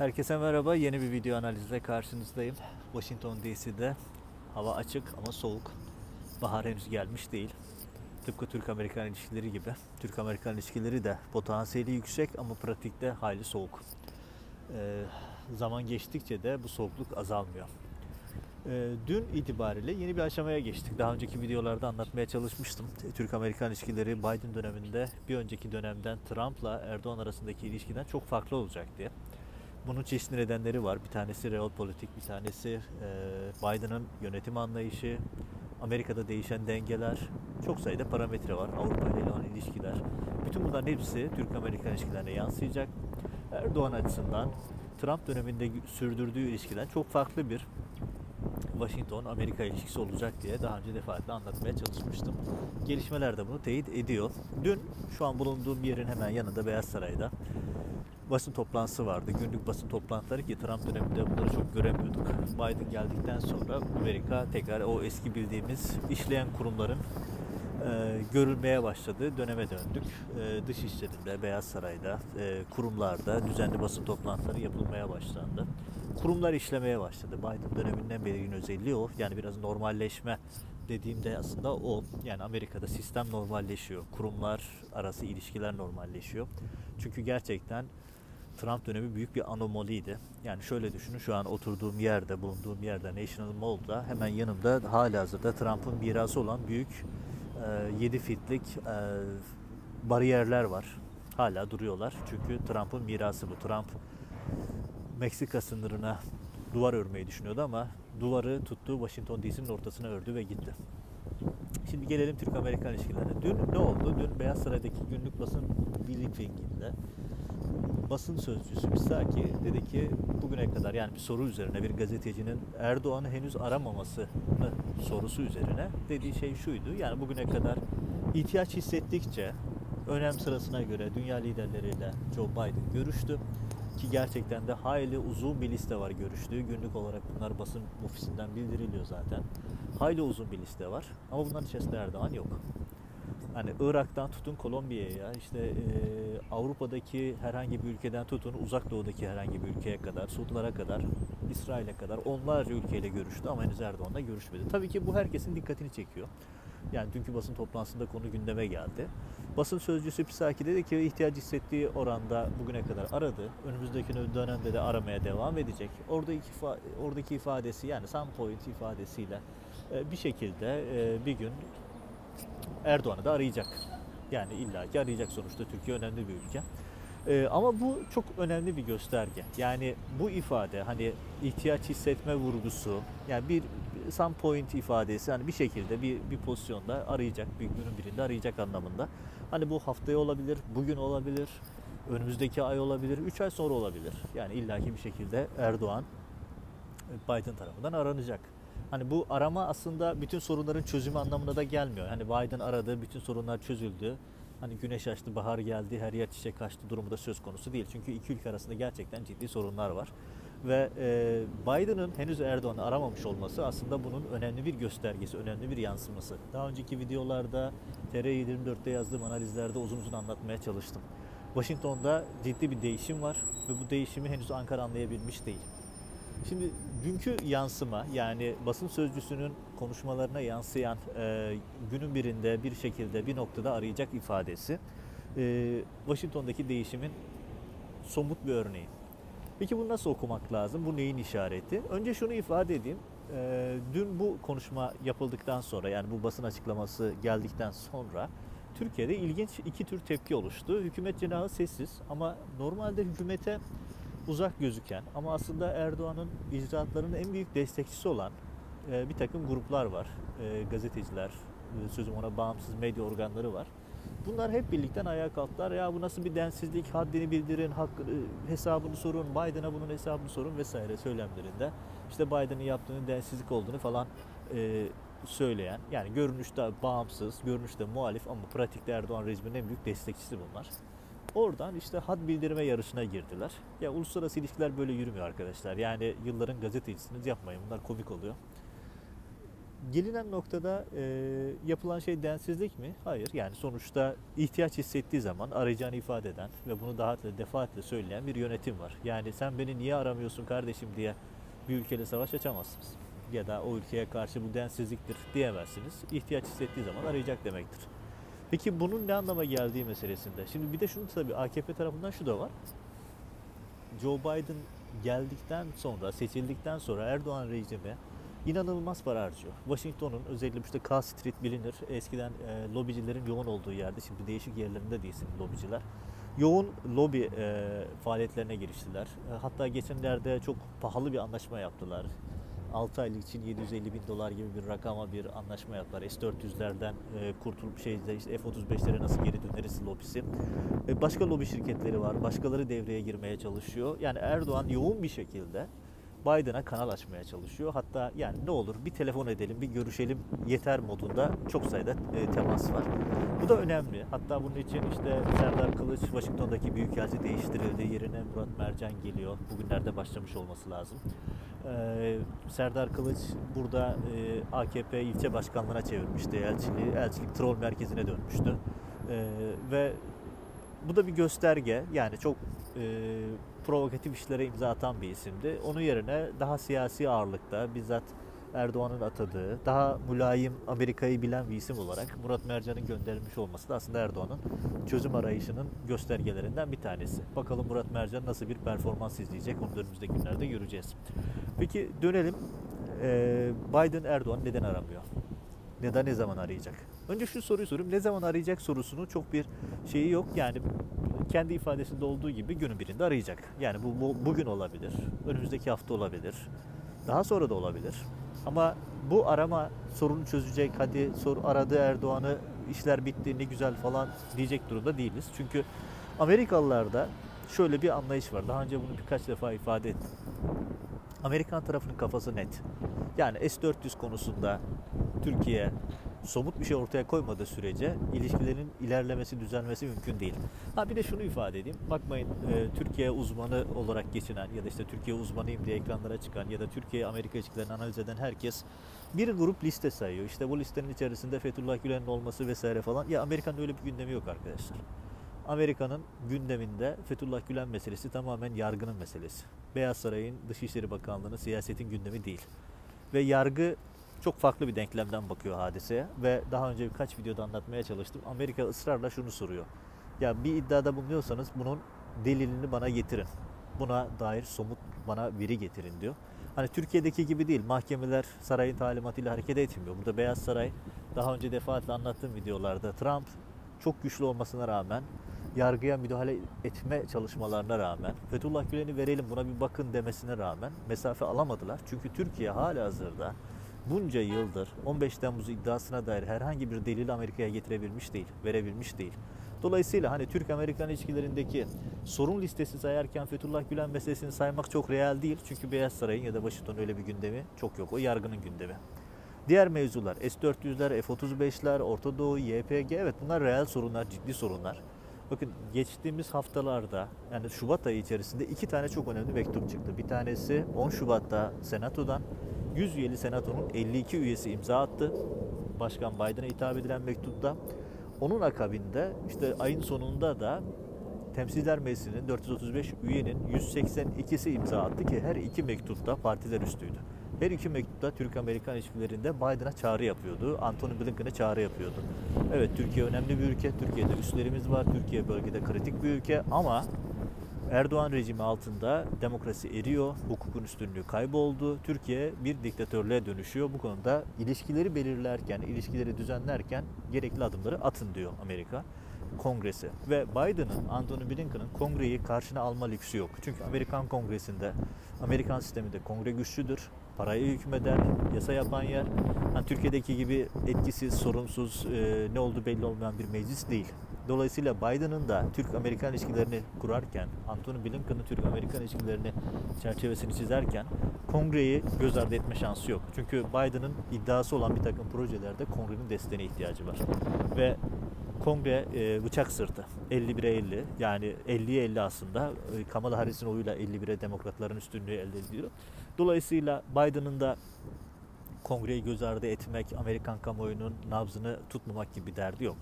Herkese merhaba, yeni bir video analizle karşınızdayım. Washington DC'de hava açık ama soğuk. Bahar henüz gelmiş değil. Tıpkı Türk-Amerikan ilişkileri gibi. Türk-Amerikan ilişkileri de potansiyeli yüksek ama pratikte hayli soğuk. Zaman geçtikçe de bu soğukluk azalmıyor. Dün itibariyle yeni bir aşamaya geçtik. Daha önceki videolarda anlatmaya çalışmıştım. Türk-Amerikan ilişkileri Biden döneminde bir önceki dönemden Trump'la Erdoğan arasındaki ilişkiden çok farklı olacak diye. Bunun çeşitli nedenleri var. Bir tanesi realpolitik, bir tanesi Biden'ın yönetim anlayışı, Amerika'da değişen dengeler, çok sayıda parametre var. Avrupa ile olan ilişkiler. Bütün bunların hepsi Türk-Amerikan ilişkilerine yansıyacak. Erdoğan açısından Trump döneminde sürdürdüğü ilişkiden çok farklı bir Washington-Amerika ilişkisi olacak diye daha önce defaatle anlatmaya çalışmıştım. Gelişmeler de bunu teyit ediyor. Dün şu an bulunduğum yerin hemen yanında Beyaz Saray'da basın toplantısı vardı. Günlük basın toplantıları ki Trump döneminde bunları çok göremiyorduk. Biden geldikten sonra Amerika tekrar o eski bildiğimiz işleyen kurumların görülmeye başladığı döneme döndük. Dışişleri'nde, Beyaz Saray'da, kurumlarda düzenli basın toplantıları yapılmaya başlandı. Kurumlar işlemeye başladı. Biden döneminden beri yine özelliği o. Yani biraz normalleşme dediğimde aslında o. Yani Amerika'da sistem normalleşiyor. Kurumlar arası ilişkiler normalleşiyor. Çünkü gerçekten Trump dönemi büyük bir anomaliydi. Yani şöyle düşünün, şu an bulunduğum yerde National Mall'da hemen yanımda halihazırda Trump'ın mirası olan büyük 7 fitlik bariyerler var. Hala duruyorlar. Çünkü Trump'ın mirası bu. Trump Meksika sınırına duvar örmeyi düşünüyordu ama duvarı tuttu, Washington DC'nin ortasına ördü ve gitti. Şimdi gelelim Türk-Amerikan ilişkilerine. Dün ne oldu? Dün Beyaz Saray'daki günlük basın briefinginde basın sözcüsü Psaki dedi ki bugüne kadar, yani bir soru üzerine, bir gazetecinin Erdoğan'ı henüz aramaması sorusu üzerine dediği şey şuydu. Yani bugüne kadar ihtiyaç hissettikçe önem sırasına göre dünya liderleriyle Joe Biden görüştü. Ki gerçekten de hayli uzun bir liste var görüştüğü. Günlük olarak bunlar basın ofisinden bildiriliyor zaten. Hayli uzun bir liste var ama bunların içerisinde Erdoğan yok. Hani Irak'tan tutun Kolombiya'ya, işte Avrupa'daki herhangi bir ülkeden tutun Uzak Doğu'daki herhangi bir ülkeye kadar, Suudlara kadar, İsrail'e kadar onlarca ülkeyle görüştü ama henüz Erdoğan'la görüşmedi. Tabii ki bu herkesin dikkatini çekiyor. Yani dünkü basın toplantısında konu gündeme geldi. Basın sözcüsü Psaki dedi ki ihtiyaç hissettiği oranda bugüne kadar aradı. Önümüzdeki dönemde de aramaya devam edecek. Oradaki ifadesi, yani some point ifadesiyle bir şekilde bir gün Erdoğan'ı da arayacak. Yani illaki arayacak, sonuçta Türkiye önemli bir ülke. Ama bu çok önemli bir gösterge. Yani bu ifade, hani ihtiyaç hissetme vurgusu, yani bir some point ifadesi, hani bir şekilde bir pozisyonda arayacak, bir günün birinde arayacak anlamında. Hani bu haftaya olabilir, bugün olabilir, önümüzdeki ay olabilir, 3 ay sonra olabilir. Yani illaki bir şekilde Erdoğan Biden tarafından aranacak. Hani bu arama aslında bütün sorunların çözümü anlamına da gelmiyor. Hani Biden aradı, bütün sorunlar çözüldü. Hani güneş açtı, bahar geldi, her yer çiçek açtı durumu da söz konusu değil. Çünkü iki ülke arasında gerçekten ciddi sorunlar var. Ve Biden'ın henüz Erdoğan'ı aramamış olması aslında bunun önemli bir göstergesi, önemli bir yansıması. Daha önceki videolarda, TRT 24'te yazdığım analizlerde uzun uzun anlatmaya çalıştım. Washington'da ciddi bir değişim var ve bu değişimi henüz Ankara anlayabilmiş değil. Şimdi dünkü yansıma, yani basın sözcüsünün konuşmalarına yansıyan günün birinde bir şekilde bir noktada arayacak ifadesi Washington'daki değişimin somut bir örneği. Peki bunu nasıl okumak lazım? Bu neyin işareti? Önce şunu ifade edeyim. Dün bu konuşma yapıldıktan sonra, yani bu basın açıklaması geldikten sonra Türkiye'de ilginç iki tür tepki oluştu. Hükümet cenahı sessiz ama normalde hükümete uzak gözüken ama aslında Erdoğan'ın icraatlarının en büyük destekçisi olan bir takım gruplar var. Gazeteciler, sözüm ona bağımsız medya organları var. Bunlar hep birlikten ayağa kalktılar. Ya bu nasıl bir densizlik, haddini bildirin, hesabını sorun, Biden'a bunun hesabını sorun vesaire söylemlerinde. İşte Biden'ın yaptığının densizlik olduğunu falan söyleyen, yani görünüşte bağımsız, görünüşte muhalif ama pratikte Erdoğan rejiminin en büyük destekçisi bunlar. Oradan işte had bildirme yarışına girdiler. Ya uluslararası ilişkiler böyle yürümüyor arkadaşlar. Yani yılların gazetecisiniz, yapmayın, bunlar komik oluyor. Gelinen noktada yapılan şey densizlik mi? Hayır. Yani sonuçta ihtiyaç hissettiği zaman arayacağını ifade eden ve bunu daha defaatle söyleyen bir yönetim var. Yani sen beni niye aramıyorsun kardeşim diye bir ülkeyle savaş açamazsınız. Ya da o ülkeye karşı bu densizliktir diyemezsiniz. İhtiyaç hissettiği zaman arayacak demektir. Peki bunun ne anlama geldiği meselesinde. Şimdi bir de şunu tabii AKP tarafından şu da var. Joe Biden geldikten sonra, seçildikten sonra Erdoğan rejimi inanılmaz para harcıyor. Washington'un özellikle işte K Street bilinir. Eskiden lobicilerin yoğun olduğu yerde, şimdi değişik yerlerinde değilsin lobiciler. Yoğun lobi faaliyetlerine giriştiler. Hatta geçenlerde çok pahalı bir anlaşma yaptılar. 6 aylık için $750.000 gibi bir rakama bir anlaşma yaptılar. S-400'lerden kurtulup işte F-35'lere nasıl geri döneriz lobisi. Başka lobi şirketleri var. Başkaları devreye girmeye çalışıyor. Yani Erdoğan yoğun bir şekilde Biden'a kanal açmaya çalışıyor. Hatta yani ne olur bir telefon edelim, bir görüşelim yeter modunda çok sayıda temas var. Bu da önemli. Hatta bunun için işte Serdar Kılıç Washington'daki büyükelçi değiştirildi. Yerine Murat Mercan geliyor. Bugünlerde başlamış olması lazım. Serdar Kılıç burada AKP ilçe başkanlığına çevirmişti elçiliği. Elçilik troll merkezine dönmüştü. Ve bu da bir gösterge. Yani çok provokatif işlere imza atan bir isimdi. Onun yerine daha siyasi ağırlıkta bizzat Erdoğan'ın atadığı, daha mülayim Amerika'yı bilen bir isim olarak Murat Mercan'ın gönderilmiş olması da aslında Erdoğan'ın çözüm arayışının göstergelerinden bir tanesi. Bakalım Murat Mercan nasıl bir performans izleyecek, onu önümüzdeki günlerde göreceğiz. Peki dönelim, Biden Erdoğan neden aramıyor? Neden, ne zaman arayacak? Önce şu soruyu sorayım, ne zaman arayacak sorusunun çok bir şeyi yok. Yani kendi ifadesinde olduğu gibi günün birinde arayacak. Yani bu bugün olabilir, önümüzdeki hafta olabilir, daha sonra da olabilir. Ama bu arama sorunu çözecek, hadi aradı Erdoğan'ı, işler bitti, ne güzel falan diyecek durumda değiliz. Çünkü Amerikalılarda şöyle bir anlayış var. Daha önce bunu birkaç defa ifade ettim. Amerikan tarafının kafası net. Yani S-400 konusunda Türkiye somut bir şey ortaya koymadığı sürece ilişkilerin ilerlemesi, düzelmesi mümkün değil. Ha bir de şunu ifade edeyim. Bakmayın Türkiye uzmanı olarak geçinen ya da işte Türkiye uzmanıyım diye ekranlara çıkan ya da Türkiye-Amerika ilişkilerini analiz eden herkes bir grup liste sayıyor. İşte bu listenin içerisinde Fethullah Gülen'in olması vesaire falan. Ya Amerika'nın öyle bir gündemi yok arkadaşlar. Amerika'nın gündeminde Fethullah Gülen meselesi tamamen yargının meselesi. Beyaz Saray'ın, Dışişleri Bakanlığı'nın siyasetin gündemi değil. Ve yargı çok farklı bir denklemden bakıyor hadiseye ve daha önce birkaç videoda anlatmaya çalıştım. Amerika ısrarla şunu soruyor. Ya bir iddiada bulunuyorsanız bunun delilini bana getirin. Buna dair somut bana veri getirin diyor. Hani Türkiye'deki gibi değil. Mahkemeler sarayın talimatıyla hareket etmiyor. Burada Beyaz Saray, daha önce defaatle anlattığım videolarda Trump çok güçlü olmasına rağmen, yargıya müdahale etme çalışmalarına rağmen, Fethullah Gülen'i verelim buna bir bakın demesine rağmen mesafe alamadılar. Çünkü Türkiye halihazırda bunca yıldır 15 Temmuz iddiasına dair herhangi bir delil Amerika'ya getirebilmiş değil, verebilmiş değil. Dolayısıyla hani Türk-Amerikan ilişkilerindeki sorun listesi sayarken Fethullah Gülen meselesini saymak çok real değil. Çünkü Beyaz Saray'ın ya da Washington'un öyle bir gündemi çok yok. O yargının gündemi. Diğer mevzular S-400'ler, F-35'ler, Orta Doğu, YPG, evet bunlar real sorunlar, ciddi sorunlar. Bakın geçtiğimiz haftalarda yani Şubat ayı içerisinde 2 tane çok önemli mektup çıktı. Bir tanesi 10 Şubat'ta Senato'dan 100 üyeli Senato'nun 52 üyesi imza attı. Başkan Biden'a hitap edilen mektupta. Onun akabinde işte ayın sonunda da Temsilciler Meclisi'nin 435 üyenin 182'si imza attı ki her iki mektupta partiler üstüydü. Her iki mektupta Türk-Amerikan ilişkilerinde Biden'a çağrı yapıyordu. Antony Blinken'e çağrı yapıyordu. Evet Türkiye önemli bir ülke. Türkiye'de üslerimiz var. Türkiye bölgede kritik bir ülke ama Erdoğan rejimi altında demokrasi eriyor, hukukun üstünlüğü kayboldu, Türkiye bir diktatörlüğe dönüşüyor. Bu konuda ilişkileri belirlerken, ilişkileri düzenlerken gerekli adımları atın diyor Amerika Kongresi. Ve Biden'ın, Antony Blinken'ın Kongre'yi karşına alma lüksü yok. Çünkü Amerikan Kongresi'nde, Amerikan sisteminde Kongre güçlüdür, parayı hükmeder, yasa yapan yer. Yani Türkiye'deki gibi etkisiz, sorumsuz, ne olduğu belli olmayan bir meclis değil. Dolayısıyla Biden'ın da Türk-Amerikan ilişkilerini kurarken, Antony Blinken'ın Türk-Amerikan ilişkilerini çerçevesini çizerken Kongre'yi göz ardı etme şansı yok. Çünkü Biden'ın iddiası olan bir takım projelerde Kongre'nin desteğine ihtiyacı var. Ve Kongre bıçak sırtı 51'e 50 yani 50'ye 50 aslında Kamala Harris'in oyuyla 51'e demokratların üstünlüğü elde ediliyor. Dolayısıyla Biden'ın da kongreyi göz ardı etmek, Amerikan kamuoyunun nabzını tutmamak gibi bir derdi yok.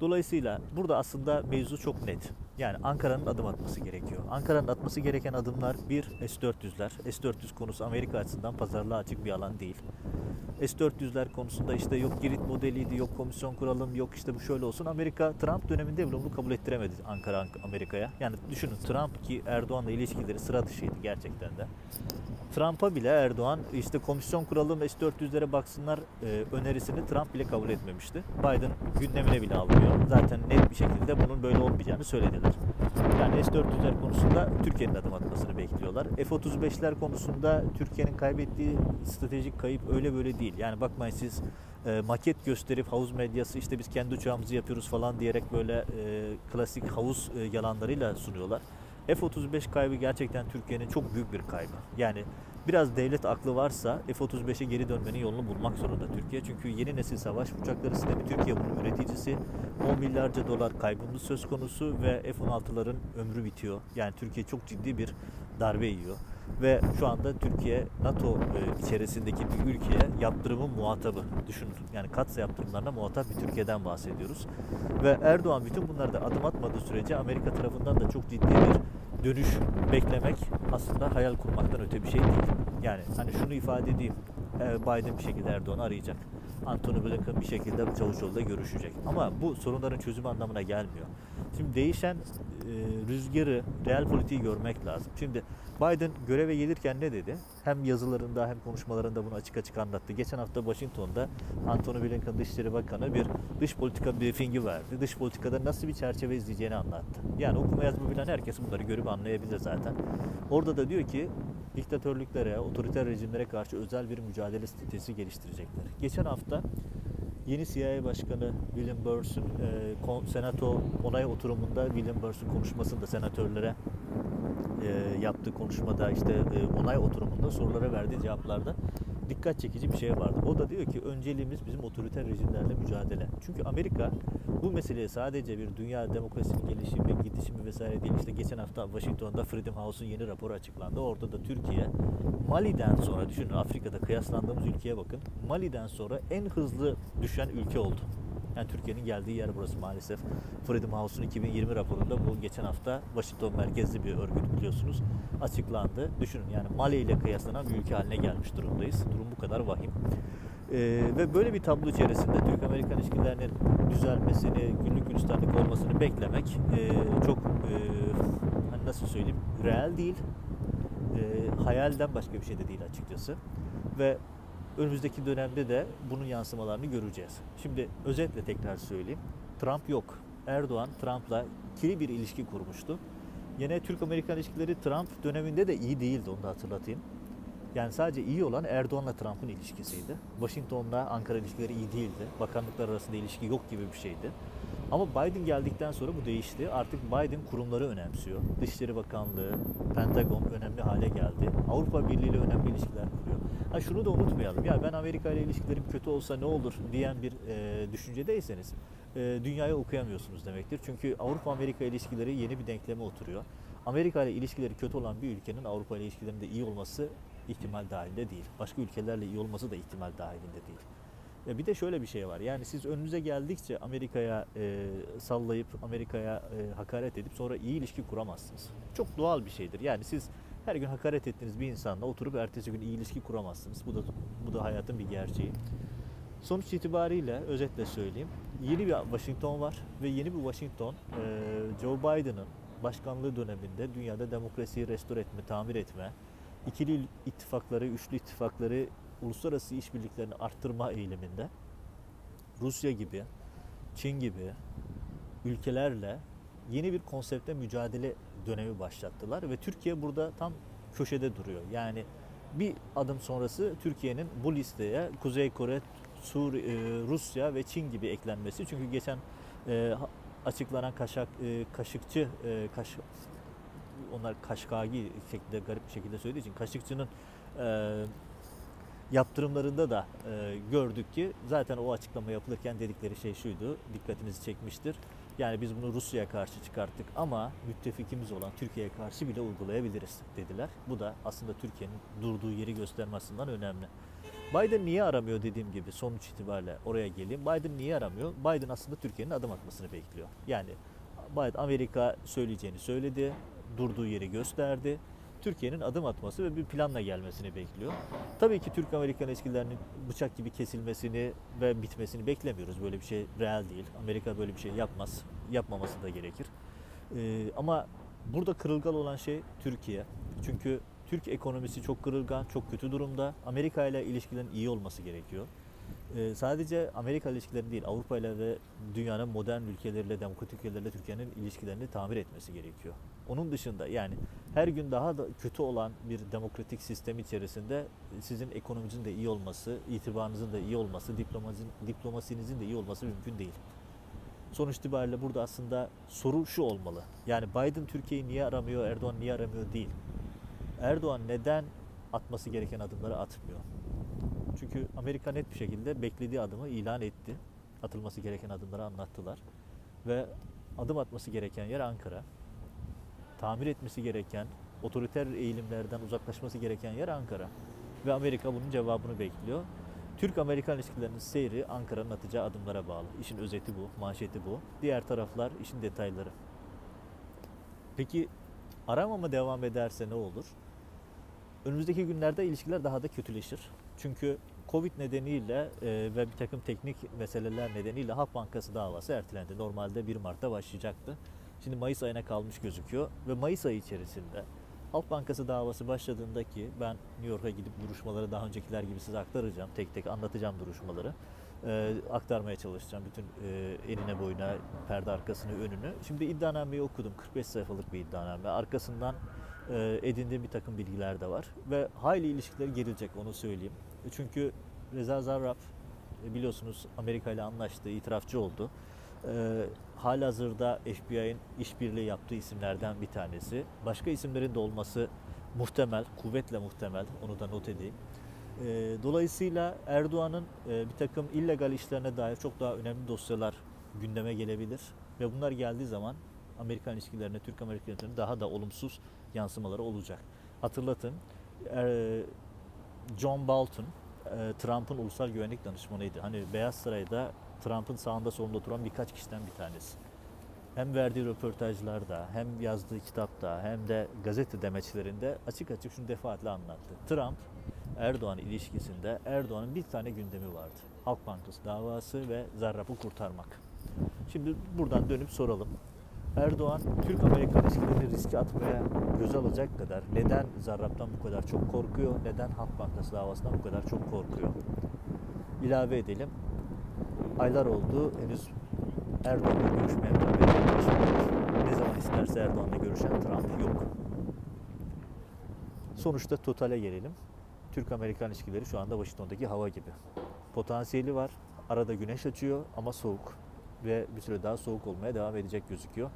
Dolayısıyla burada aslında mevzu çok net. Yani Ankara'nın adım atması gerekiyor. Ankara'nın atması gereken adımlar bir, S-400'ler. S-400 konusu Amerika açısından pazarlığa açık bir alan değil. S-400'ler konusunda işte yok Girit modeliydi, yok komisyon kuralım, yok işte bu şöyle olsun. Amerika Trump döneminde bunu kabul ettiremedi Ankara Amerika'ya. Yani düşünün, Trump ki Erdoğan'la ilişkileri sıra dışıydı gerçekten de. Trump'a bile Erdoğan işte komisyon kuralım, S-400'lere baksınlar önerisini Trump bile kabul etmemişti. Biden gündemine bile almıyor. Zaten net bir şekilde bunun böyle olmayacağını söylediler. Yani S-400'ler konusunda Türkiye'nin adım atmasını bekliyorlar. F-35'ler konusunda Türkiye'nin kaybettiği stratejik kayıp öyle böyle değil. Yani bakmayın siz maket gösterip havuz medyası işte biz kendi uçağımızı yapıyoruz falan diyerek böyle klasik havuz yalanlarıyla sunuyorlar. F-35 kaybı gerçekten Türkiye'nin çok büyük bir kaybı. Yani biraz devlet aklı varsa F-35'e geri dönmenin yolunu bulmak zorunda Türkiye. Çünkü yeni nesil savaş uçakları sistemi, Türkiye bunun üreticisi. 10 milyarca dolar kaybımız söz konusu ve F-16'ların ömrü bitiyor. Yani Türkiye çok ciddi bir darbe yiyor. Ve şu anda Türkiye, NATO içerisindeki bir ülkeye yaptırımın muhatabı. Düşünün, yani katsa yaptırımlarına muhatap bir Türkiye'den bahsediyoruz. Ve Erdoğan bütün bunlarda adım atmadığı sürece Amerika tarafından da çok ciddi bir dönüş beklemek aslında hayal kurmaktan öte bir şey değil. Yani hani şunu ifade edeyim, Biden bir şekilde Erdoğan'ı arayacak. Antony Blinken bir şekilde Çavuşoğlu'yla görüşecek. Ama bu sorunların çözümü anlamına gelmiyor. Şimdi değişen rüzgarı, real politiği görmek lazım. Şimdi Biden göreve gelirken ne dedi? Hem yazılarında hem konuşmalarında bunu açık açık anlattı. Geçen hafta Washington'da Antony Blinken Dışişleri Bakanı bir dış politika briefingi verdi. Dış politikada nasıl bir çerçeve izleyeceğini anlattı. Yani okuma yazma bilen herkes bunları görüp anlayabilir zaten. Orada da diyor ki diktatörlüklere, otoriter rejimlere karşı özel bir mücadele stratejisi geliştirecekler. Geçen hafta yeni CIA Başkanı William Burns'un Senato onay oturumunda William Burns'un konuşmasında senatörlere yaptığı konuşmada işte onay oturumunda sorulara verdiği cevaplarda dikkat çekici bir şey vardı. O da diyor ki önceliğimiz bizim otoriter rejimlerle mücadele. Çünkü Amerika bu meseleye sadece bir dünya demokrasinin gelişimi, gidişimi vesaire değil. İşte geçen hafta Washington'da Freedom House'un yeni raporu açıklandı. Orada da Türkiye, Mali'den sonra düşünün, Afrika'da kıyaslandığımız ülkeye bakın. Mali'den sonra en hızlı düşen ülke oldu. Yani Türkiye'nin geldiği yer burası maalesef. Freedom House'un 2020 raporunda bu geçen hafta Washington merkezli bir örgüt biliyorsunuz açıklandı. Düşünün yani Mali ile kıyaslanan bir ülke haline gelmiş durumdayız. Durum bu kadar vahim. Ve böyle bir tablo içerisinde Türk-Amerikan ilişkilerinin düzelmesini, günlük gülistanlık olmasını beklemek çok hani nasıl söyleyeyim, real değil. Hayalden başka bir şey de değil açıkçası. Ve önümüzdeki dönemde de bunun yansımalarını göreceğiz. Şimdi özetle tekrar söyleyeyim. Trump yok. Erdoğan Trump'la ikili bir ilişki kurmuştu. Yine Türk-Amerikan ilişkileri Trump döneminde de iyi değildi, onu da hatırlatayım. Yani sadece iyi olan Erdoğan'la Trump'ın ilişkisiydi. Washington'la Ankara ilişkileri iyi değildi. Bakanlıklar arasında ilişki yok gibi bir şeydi. Ama Biden geldikten sonra bu değişti. Artık Biden kurumları önemsiyor. Dışişleri Bakanlığı, Pentagon önemli hale geldi. Avrupa Birliği ile önemli ilişkiler kuruyor. Ha şunu da unutmayalım. Ya ben Amerika ile ilişkilerim kötü olsa ne olur diyen bir düşüncedeyseniz dünyayı okuyamıyorsunuz demektir. Çünkü Avrupa-Amerika ilişkileri yeni bir denkleme oturuyor. Amerika ile ilişkileri kötü olan bir ülkenin Avrupa ile ilişkilerinde iyi olması ihtimal dahilinde değil. Başka ülkelerle iyi olması da ihtimal dahilinde değil. Bir de şöyle bir şey var. Yani siz önünüze geldikçe Amerika'ya sallayıp, Amerika'ya hakaret edip sonra iyi ilişki kuramazsınız. Çok doğal bir şeydir. Yani siz her gün hakaret ettiğiniz bir insanla oturup ertesi gün iyi ilişki kuramazsınız. Bu da hayatın bir gerçeği. Sonuç itibariyle özetle söyleyeyim. Yeni bir Washington var ve yeni bir Washington Joe Biden'ın başkanlığı döneminde dünyada demokrasiyi restore etme, tamir etme, ikili ittifakları, üçlü ittifakları, uluslararası işbirliklerini arttırma eğiliminde Rusya gibi, Çin gibi ülkelerle yeni bir konsepte mücadele dönemi başlattılar ve Türkiye burada tam köşede duruyor. Yani bir adım sonrası Türkiye'nin bu listeye Kuzey Kore, Rusya ve Çin gibi eklenmesi. Çünkü geçen açıklanan Kaşkagi şeklinde garip bir şekilde söylediği için Kaşıkçı'nın yaptırımlarında da gördük ki zaten o açıklama yapılırken dedikleri şey şuydu, dikkatinizi çekmiştir. Yani biz bunu Rusya'ya karşı çıkarttık ama müttefikimiz olan Türkiye'ye karşı bile uygulayabiliriz dediler. Bu da aslında Türkiye'nin durduğu yeri göstermesinden önemli. Biden niye aramıyor dediğim gibi sonuç itibariyle oraya geleyim. Biden niye aramıyor? Biden aslında Türkiye'nin adım atmasını bekliyor. Yani Biden Amerika söyleyeceğini söyledi, durduğu yeri gösterdi. Türkiye'nin adım atması ve bir planla gelmesini bekliyor. Tabii ki Türk-Amerikan ilişkilerinin bıçak gibi kesilmesini ve bitmesini beklemiyoruz. Böyle bir şey real değil. Amerika böyle bir şey yapmaz. Yapmaması da gerekir. Ama burada kırılgan olan şey Türkiye. Çünkü Türk ekonomisi çok kırılgan, çok kötü durumda. Amerika ile ilişkilerin iyi olması gerekiyor. Sadece Amerika ilişkileri değil, Avrupa ile ve dünyanın modern ülkeleriyle, demokratik ülkelerle Türkiye'nin ilişkilerini tamir etmesi gerekiyor. Onun dışında yani her gün daha da kötü olan bir demokratik sistem içerisinde sizin ekonomicinin de iyi olması, itibarınızın da iyi olması, diplomasinizin de iyi olması mümkün değil. Sonuç itibariyle burada aslında soru şu olmalı. Yani Biden Türkiye'yi niye aramıyor, Erdoğan niye aramıyor değil. Erdoğan neden atması gereken adımları atmıyor? Çünkü Amerika net bir şekilde beklediği adımı ilan etti. Atılması gereken adımları anlattılar. Ve adım atması gereken yer Ankara. Tamir etmesi gereken, otoriter eğilimlerden uzaklaşması gereken yer Ankara. Ve Amerika bunun cevabını bekliyor. Türk-Amerikan ilişkilerinin seyri Ankara'nın atacağı adımlara bağlı. İşin özeti bu, manşeti bu. Diğer taraflar işin detayları. Peki aramama devam ederse ne olur? Önümüzdeki günlerde ilişkiler daha da kötüleşir. Çünkü Covid nedeniyle ve bir takım teknik meseleler nedeniyle Halk Bankası davası ertelendi. Normalde 1 Mart'ta başlayacaktı. Şimdi Mayıs ayına kalmış gözüküyor ve Mayıs ayı içerisinde Halk Bankası davası başladığında ki ben New York'a gidip duruşmaları daha öncekiler gibi size aktaracağım. Tek tek anlatacağım duruşmaları. Aktarmaya çalışacağım bütün enine boyuna, perde arkasını, önünü. Şimdi iddianameyi okudum. 45 sayfalık bir iddianame. Arkasından edindiğim bir takım bilgiler de var. Ve hayli ilişkileri gerilecek, onu söyleyeyim. Çünkü Reza Zarrab biliyorsunuz Amerika ile anlaştı, itirafçı oldu. Halihazırda FBI'nin işbirliği yaptığı isimlerden bir tanesi. Başka isimlerin de olması muhtemel, kuvvetle muhtemel. Onu da not edeyim. Dolayısıyla Erdoğan'ın bir takım illegal işlerine dair çok daha önemli dosyalar gündeme gelebilir. Ve bunlar geldiği zaman Amerikan ilişkilerine, Türk-Amerikan ilişkilerine daha da olumsuz yansımaları olacak. Hatırlatın, John Bolton, Trump'ın ulusal güvenlik danışmanıydı. Hani Beyaz Saray'da Trump'ın sağında solunda oturan birkaç kişiden bir tanesi. Hem verdiği röportajlarda, hem yazdığı kitapta, hem de gazete demeçlerinde açık açık şunu defaatle anlattı. Trump, Erdoğan ilişkisinde Erdoğan'ın bir tane gündemi vardı. Halk Bankası davası ve Zarrab'ı kurtarmak. Şimdi buradan dönüp soralım. Erdoğan, Türk-Amerikan ilişkilerini riske atmaya göz alacak kadar neden Zarrab'dan bu kadar çok korkuyor, neden Halk Bankası davasından bu kadar çok korkuyor? İlave edelim. Aylar oldu, henüz Erdoğan'la görüşmeye ne zaman isterse Erdoğan'la görüşen Trump yok. Sonuçta totale gelelim. Türk-Amerikan ilişkileri şu anda Washington'daki hava gibi. Potansiyeli var, arada güneş açıyor ama soğuk. Ve bir süre daha soğuk olmaya devam edecek gözüküyor.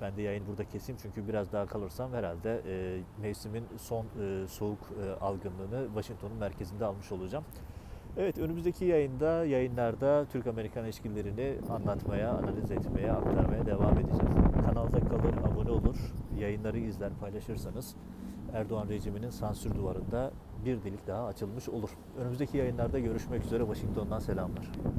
Ben de yayını burada keseyim çünkü biraz daha kalırsam herhalde mevsimin son soğuk algınlığını Washington'un merkezinde almış olacağım. Evet, önümüzdeki yayınlarda Türk-Amerikan ilişkilerini anlatmaya, analiz etmeye, aktarmaya devam edeceğim. Kanalda kalır, abone olur, yayınları izler, paylaşırsanız Erdoğan rejiminin sansür duvarında bir delik daha açılmış olur. Önümüzdeki yayınlarda görüşmek üzere. Washington'dan selamlar.